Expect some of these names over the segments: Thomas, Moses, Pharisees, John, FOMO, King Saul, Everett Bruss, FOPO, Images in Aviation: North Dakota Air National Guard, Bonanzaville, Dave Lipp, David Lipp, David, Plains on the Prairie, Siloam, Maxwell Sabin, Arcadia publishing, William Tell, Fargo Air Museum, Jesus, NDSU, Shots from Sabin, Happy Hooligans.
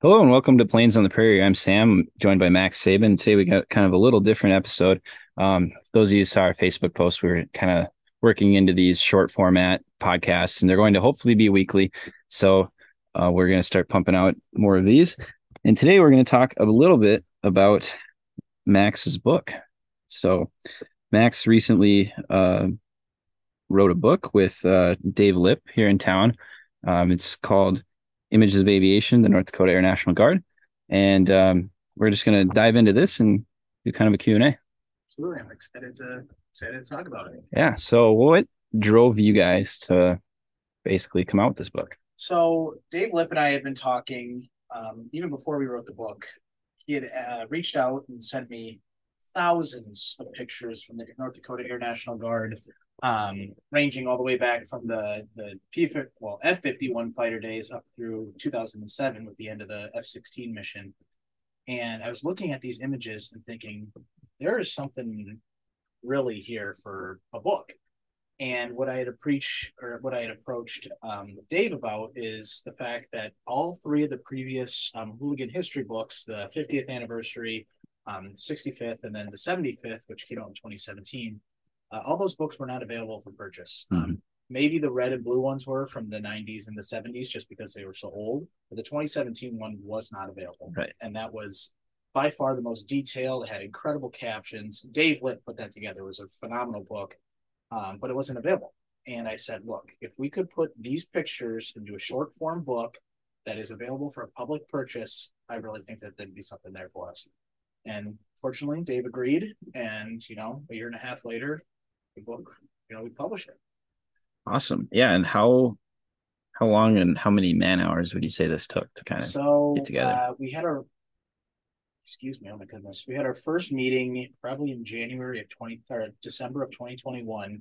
Hello and welcome to Plains on the Prairie. I'm Sam, joined by Max Sabin. Today we got kind of a little different episode. Those of you who saw our Facebook post, we were kind of working into these short format podcasts, and they're going to hopefully be weekly. So we're going to start pumping out more of these. And today we're going to talk a little bit about Max's book. So Max recently wrote a book with Dave Lipp here in town. It's called Images of Aviation, the North Dakota Air National Guard. And we're just going to dive into this and do kind of a Q&A. Absolutely. I'm excited to talk about it. Yeah. So what drove you guys to basically come out with this book? So Dave Lipp and I had been talking even before we wrote the book. He had reached out and sent me thousands of pictures from the North Dakota Air National Guard, ranging all the way back from the F-51 fighter days up through 2007 with the end of the F-16 mission. And I was looking at these images and thinking, there is something really here for a book. And what I had approached Dave about is the fact that all three of the previous hooligan history books, the 50th anniversary, 65th, and then the 75th, which came out in 2017, all those books were not available for purchase. Maybe the red and blue ones were from the 90s and the 70s just because they were so old, but the 2017 one was not available. Right. And that was by far the most detailed. It had incredible captions. Dave Lipp put that together. It was a phenomenal book, but it wasn't available. And I said, look, if we could put these pictures into a short form book that is available for a public purchase, I really think that there'd be something there for us. And fortunately, Dave agreed. And, you know, a year and a half later, the book, you know, we published it. Awesome. Yeah. And how long and how many man hours would you say this took to kind of get together? We had our first meeting probably in December of 2021.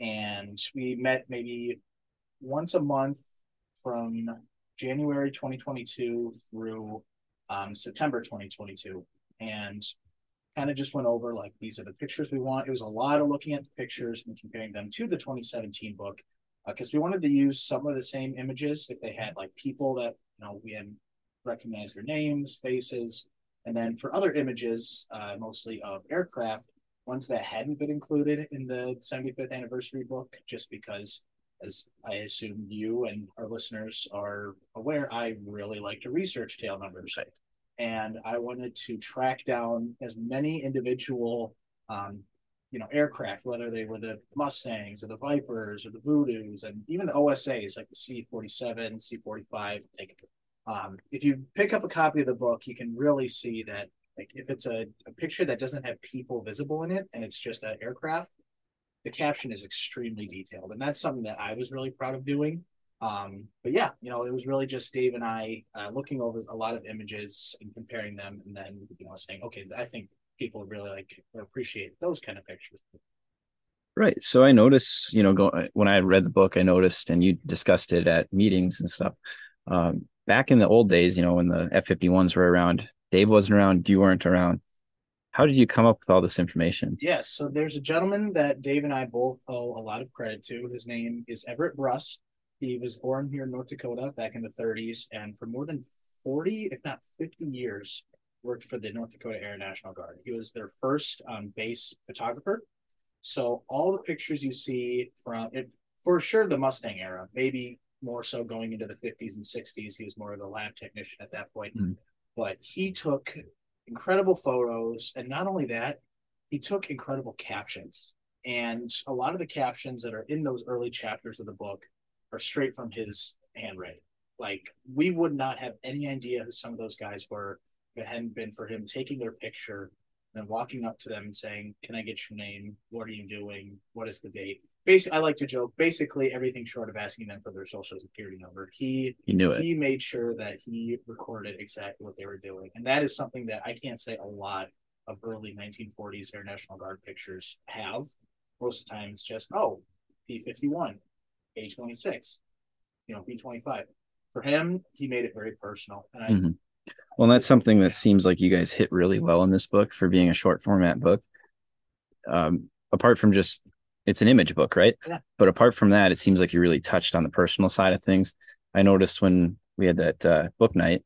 And we met maybe once a month from January 2022 through September 2022. And kind of just went over, like, these are the pictures we want. It was a lot of looking at the pictures and comparing them to the 2017 book, because we wanted to use some of the same images if they had, like, people that, you know, we had recognized their names, faces. And then for other images, mostly of aircraft, ones that hadn't been included in the 75th anniversary book, just because, as I assume you and our listeners are aware, I really like to research tail numbers. Right. And I wanted to track down as many individual, you know, aircraft, whether they were the Mustangs or the Vipers or the Voodoos, and even the OSAs like the C-47, C-45. Like, if you pick up a copy of the book, you can really see that, like, if it's a picture that doesn't have people visible in it and it's just an aircraft, the caption is extremely detailed. And that's something that I was really proud of doing. But yeah, you know, it was really just Dave and I looking over a lot of images and comparing them, and then, you know, saying, okay, I think people really like or appreciate those kind of pictures. Right. So I noticed, you know, when I read the book, I noticed, and you discussed it at meetings and stuff. Back in the old days, you know, when the F-51s were around, Dave wasn't around, you weren't around. How did you come up with all this information? Yes. So there's a gentleman that Dave and I both owe a lot of credit to. His name is Everett Bruss. He was born here in North Dakota back in the 30s, and for more than 40, if not 50 years, worked for the North Dakota Air National Guard. He was their first base photographer. So all the pictures you see from, for sure, the Mustang era, maybe more so going into the 50s and 60s. He was more of a lab technician at that point. Mm. But he took incredible photos, and not only that, he took incredible captions. And a lot of the captions that are in those early chapters of the book are straight from his handwriting. Like, we would not have any idea who some of those guys were if it hadn't been for him taking their picture and then walking up to them and saying, can I get your name? What are you doing? What is the date? Basically, I like to joke, basically everything short of asking them for their social security number. He knew it. He made sure that he recorded exactly what they were doing. And that is something that I can't say a lot of early 1940s Air National Guard pictures have. Most of the time it's just, oh, P-51. A-26, you know, B-25. For him, he made it very personal. And well, and that's something that seems like you guys hit really well in this book for being a short format book. Apart from just, it's an image book, right? Yeah. But apart from that, it seems like you really touched on the personal side of things. I noticed when we had that book night,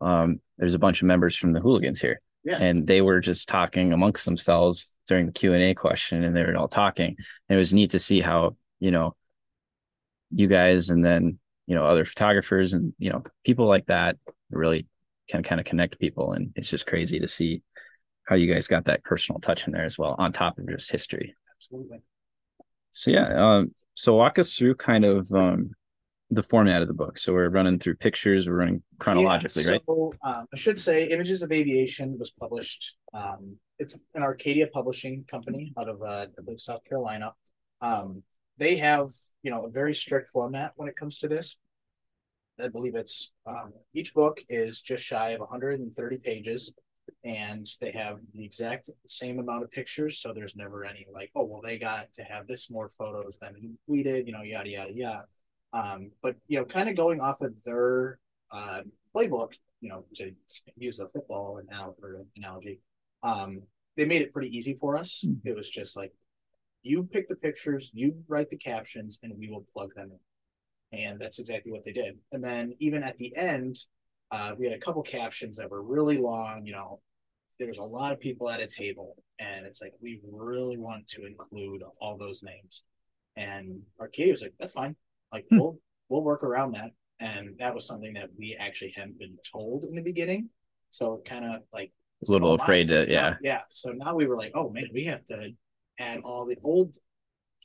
there's a bunch of members from the Hooligans here. Yeah. And they were just talking amongst themselves during the Q&A question, and they were all talking. And it was neat to see how, you know, you guys and then, you know, other photographers and, you know, people like that really can kind of connect people. And it's just crazy to see how you guys got that personal touch in there as well, on top of just history. Absolutely. So, yeah. So walk us through kind of the format of the book. So we're running through pictures. We're running chronologically, right? So I should say Images of Aviation was published. It's an Arcadia publishing company out of, I believe, South Carolina. They have, you know, a very strict format when it comes to this. I believe it's each book is just shy of 130 pages, and they have the exact same amount of pictures. So there's never any like, oh, well, they got to have this more photos than we did, you know, yada, yada, yada. But, you know, kind of going off of their playbook, you know, to use a football analogy, they made it pretty easy for us. It was just like, you pick the pictures, you write the captions, and we will plug them in. And that's exactly what they did. And then even at the end, we had a couple captions that were really long. You know, there was a lot of people at a table, and it's like, we really want to include all those names. And Arcadia was like, that's fine. Like, we'll work around that. And that was something that we actually hadn't been told in the beginning. So kind of like a little afraid to, yeah. Yeah. So now we were like, oh man, we have to add all the old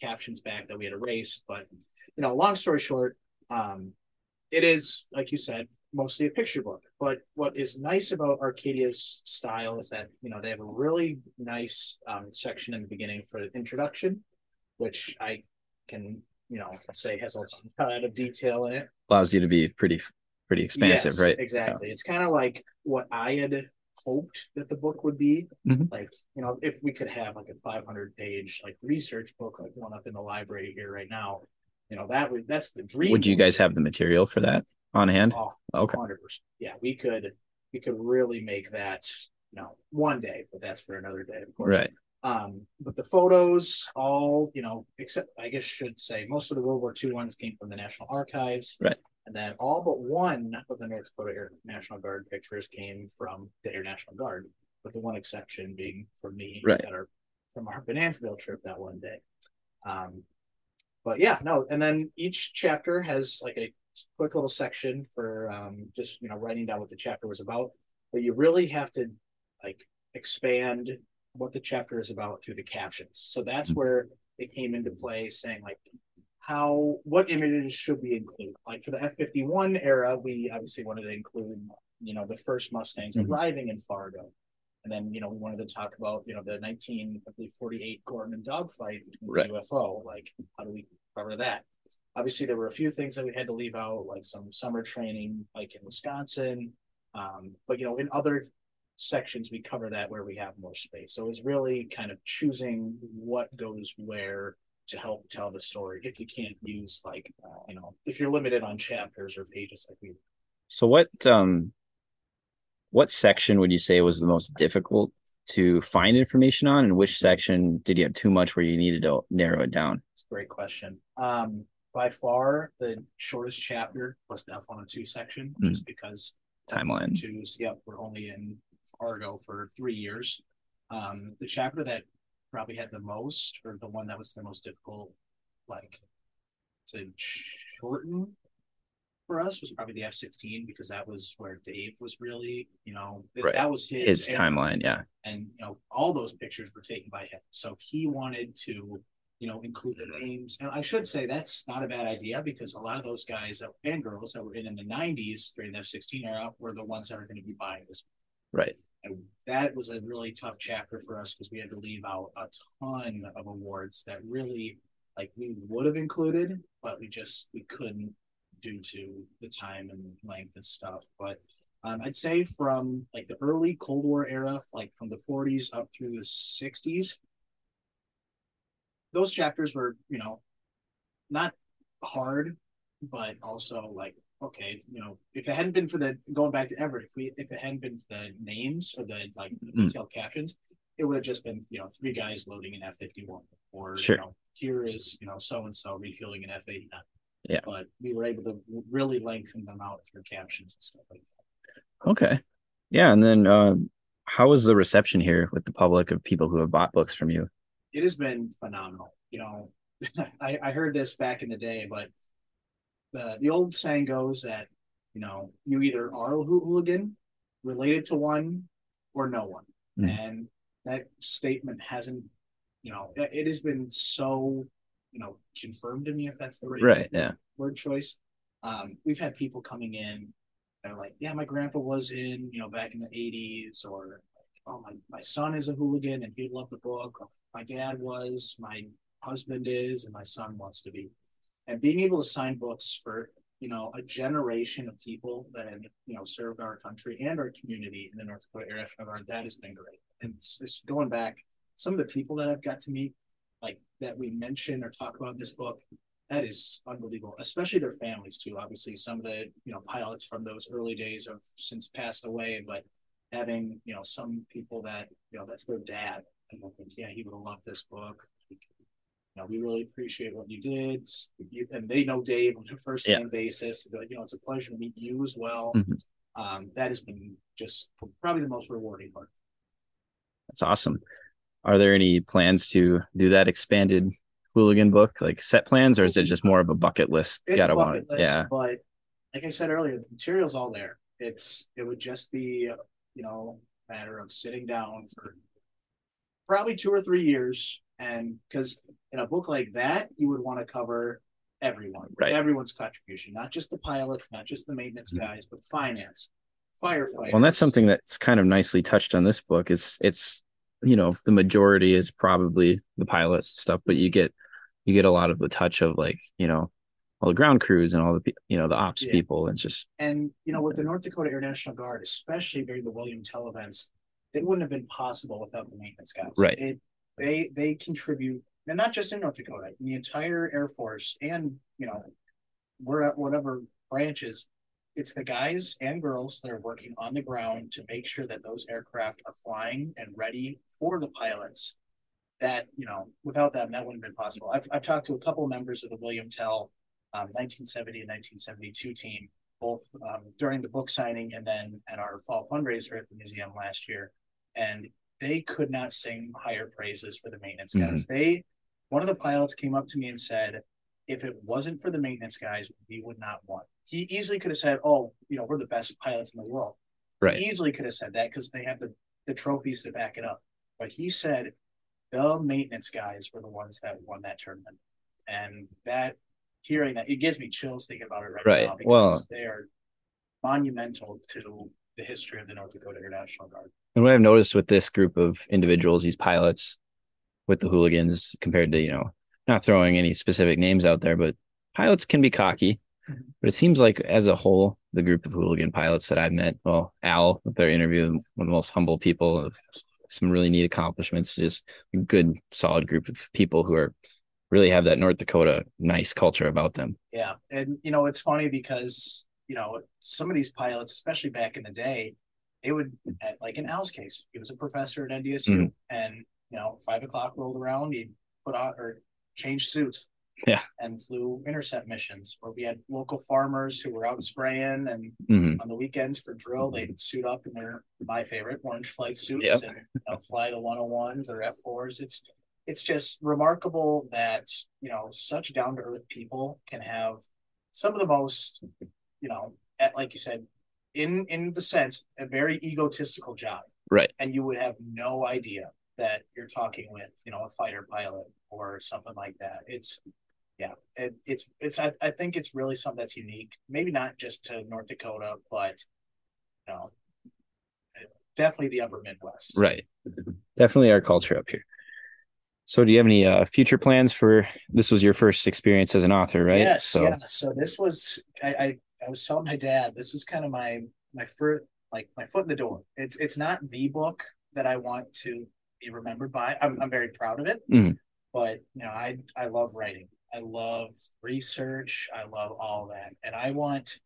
captions back that we had erased. But, you know, long story short, it is, like you said, mostly a picture book. But what is nice about Arcadia's style is that, you know, they have a really nice section in the beginning for the introduction, which I can, you know, say has a lot of detail in it. Allows you to be pretty expansive, yes, right? Exactly. Yeah. It's kind of like what I had hoped that the book would be. Mm-hmm. Like, you know, if we could have like a 500-page like research book, like one up in the library here right now, you know, that's the dream. Would you guys have the material for that on hand? Oh, okay. 100%. Yeah, we could really make that, you know, one day, but that's for another day, of course. Right. But the photos, all, you know, except I guess should say most of the World War II ones came from the National Archives. Right. And then all but one of the North Dakota Air National Guard pictures came from the Air National Guard, with the one exception being for me, right, that are from our Bonanzaville trip that one day. But yeah, no. And then each chapter has like a quick little section for just, you know, writing down what the chapter was about. But you really have to like expand what the chapter is about through the captions. So that's where it came into play, saying like, what images should we include? Like for the F-51 era, we obviously wanted to include, you know, the first Mustangs arriving in Fargo. And then, you know, we wanted to talk about, you know, the 1948 Gorman dogfight between the UFO. Like, how do we cover that? Obviously, there were a few things that we had to leave out, like some summer training, like in Wisconsin. But, you know, in other sections, we cover that where we have more space. So it's really kind of choosing what goes where to help tell the story, if you can't use like, you know, if you're limited on chapters or pages like we were. So what section would you say was the most difficult to find information on, and which section did you have too much where you needed to narrow it down? That's a great question. By far the shortest chapter was the F-102 section, just because timeline twos, yep, we're only in Fargo for 3 years. The chapter that probably had the most, or the one that was the most difficult like to shorten for us, was probably the F-16, because that was where Dave was really, you know, that was his timeline. Yeah. And, you know, all those pictures were taken by him. So he wanted to, you know, include the names. And I should say that's not a bad idea, because a lot of those guys and girls that were in the 90s during the F-16 era were the ones that are going to be buying this. Right. And that was a really tough chapter for us, because we had to leave out a ton of awards that really, like, we would have included, but we couldn't due to the time and length and stuff. But I'd say from like the early Cold War era, like from the 40s up through the 60s, those chapters were, you know, not hard, but also like, okay, you know, if it hadn't been for the going back to Everett, if it hadn't been for the names or the like detailed captions, it would have just been, you know, three guys loading an F-51, or you know, here is, you know, so and so refueling an F-89. Yeah. But we were able to really lengthen them out through captions and stuff like that. Okay. Yeah. And then how was the reception here with the public of people who have bought books from you? It has been phenomenal. You know, I heard this back in the day, but the old saying goes that, you know, you either are a hooligan related to one or no one. Mm. And that statement hasn't, you know, it has been so, you know, confirmed to me, if that's the right word choice. We've had people coming in that are like, yeah, my grandpa was in, you know, back in the 80s, or like, oh, my son is a hooligan and he loved the book. Or, my dad was, my husband is, and my son wants to be. And being able to sign books for, you know, a generation of people that have, you know, served our country and our community in the North Dakota Air National Guard, that has been great. And just going back, some of the people that I've got to meet, like that we mention or talk about this book, that is unbelievable, especially their families too. Obviously, some of the, you know, pilots from those early days have since passed away, but having, you know, some people that, you know, that's their dad, and I think, yeah, he would have loved this book. You know, we really appreciate what you did. And they know Dave on a first-name basis. They're like, you know, it's a pleasure to meet you as well. Mm-hmm. That has been just probably the most rewarding part. That's awesome. Are there any plans to do that expanded hooligan book, like set plans, or is it just more of a bucket list? It's gotta want it. Yeah. But like I said earlier, the material's all there. It would just be, you know, a matter of sitting down for probably 2 or 3 years. And because in a book like that, you would want to cover everyone, right? Everyone's contribution, not just the pilots, not just the maintenance guys, but finance, firefighters. Well, and that's something that's kind of nicely touched on this book. It's you know, the majority is probably the pilots and stuff, but you get a lot of the touch of, like, you know, all the ground crews and all the, you know, the ops people. It's just, and you know, with the North Dakota Air National Guard, especially during the William Tell events, it wouldn't have been possible without the maintenance guys. Right. They contribute, and not just in North Dakota, in the entire Air Force, and, you know, we're at whatever branches, it's the guys and girls that are working on the ground to make sure that those aircraft are flying and ready for the pilots. That, you know, without them, that wouldn't have been possible. I've talked to a couple of members of the William Tell 1970 and 1972 team, both during the book signing and then at our fall fundraiser at the museum last year, and they could not sing higher praises for the maintenance guys. Mm-hmm. One of the pilots came up to me and said, if it wasn't for the maintenance guys, we would not want. He easily could have said, oh, you know, we're the best pilots in the world. Right. He easily could have said that because they have the trophies to back it up. But he said the maintenance guys were the ones that won that tournament. And that, hearing that, it gives me chills thinking about it right now, because they are monumental to the history of the North Dakota Air National Guard. And what I've noticed with this group of individuals, these pilots with the hooligans, compared to, you know, not throwing any specific names out there, but pilots can be cocky. But it seems like as a whole, the group of hooligan pilots that I've met, well, Al, with their interview, one of the most humble people, some really neat accomplishments, just a good, solid group of people who are really have that North Dakota nice culture about them. Yeah. And, you know, it's funny because, you know, some of these pilots, especially back in the day, they would, like in Al's case, he was a professor at NDSU, and, you know, 5 o'clock rolled around, he'd put on or change suits. Yeah, and flew intercept missions where we had local farmers who were out spraying, and on the weekends for drill, they'd suit up in their, my favorite, orange flight suits and, you know, fly the 101s or F4s. It's just remarkable that, you know, such down to earth people can have some of the most, you know, at, like you said, in the sense, a very egotistical job, right? And you would have no idea that you're talking with, you know, a fighter pilot or something like that. I think it's really something that's unique, maybe not just to North Dakota, but, you know, definitely the upper Midwest. Right. Definitely our culture up here. So do you have any future plans for, this was your first experience as an author, right? Yes. So, yeah. So this was, I was telling my dad, this was kind of my first, like, my foot in the door. It's not the book that I want to be remembered by. I'm very proud of it, but, you know, I love writing. I love research. I love all that. And I want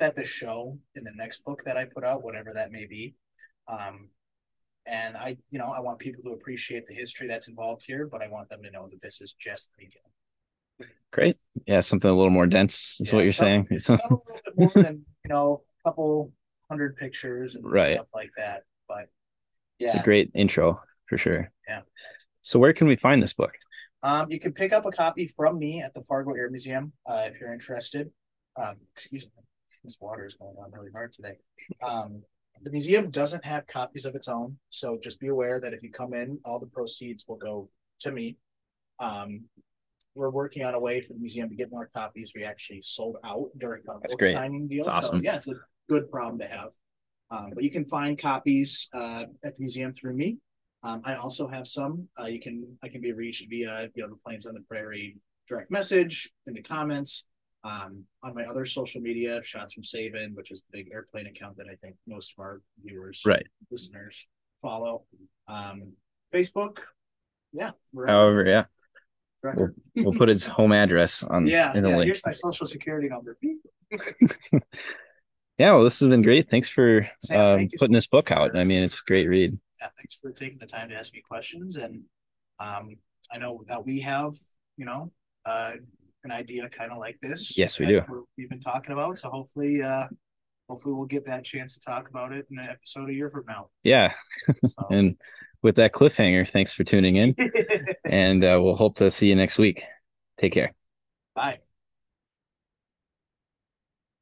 that to show in the next book that I put out, whatever that may be. And I, you know, I want people to appreciate the history that's involved here, but I want them to know that this is just the beginning. Great. Yeah. Something a little more dense is what you're saying. A little bit more than, you know, a couple 100 pictures and stuff like that. But yeah, it's a great intro for sure. Yeah. So where can we find this book? You can pick up a copy from me at the Fargo Air Museum if you're interested. Excuse me, this water is going on really hard today. The museum doesn't have copies of its own, so just be aware that if you come in, all the proceeds will go to me. We're working on a way for the museum to get more copies. We actually sold out during the book signing deal. That's awesome. So yeah, it's a good problem to have. But you can find copies at the museum through me. I also have some. I can be reached via the Plains on the Prairie direct message, in the comments, on my other social media, Shots from Sabin, which is the big airplane account that I think most of our viewers, listeners follow. Facebook, we're however, out. We'll put his home address on. Link. Here's my social security number. Well, this has been great. Thanks for putting this book out. I mean, it's a great read. Yeah, thanks for taking the time to ask me questions. And I know that we have, an idea kind of like this. Yes, we do. We've been talking about. So hopefully we'll get that chance to talk about it in an episode a year from now. Yeah. So. And with that cliffhanger, thanks for tuning in. And we'll hope to see you next week. Take care. Bye.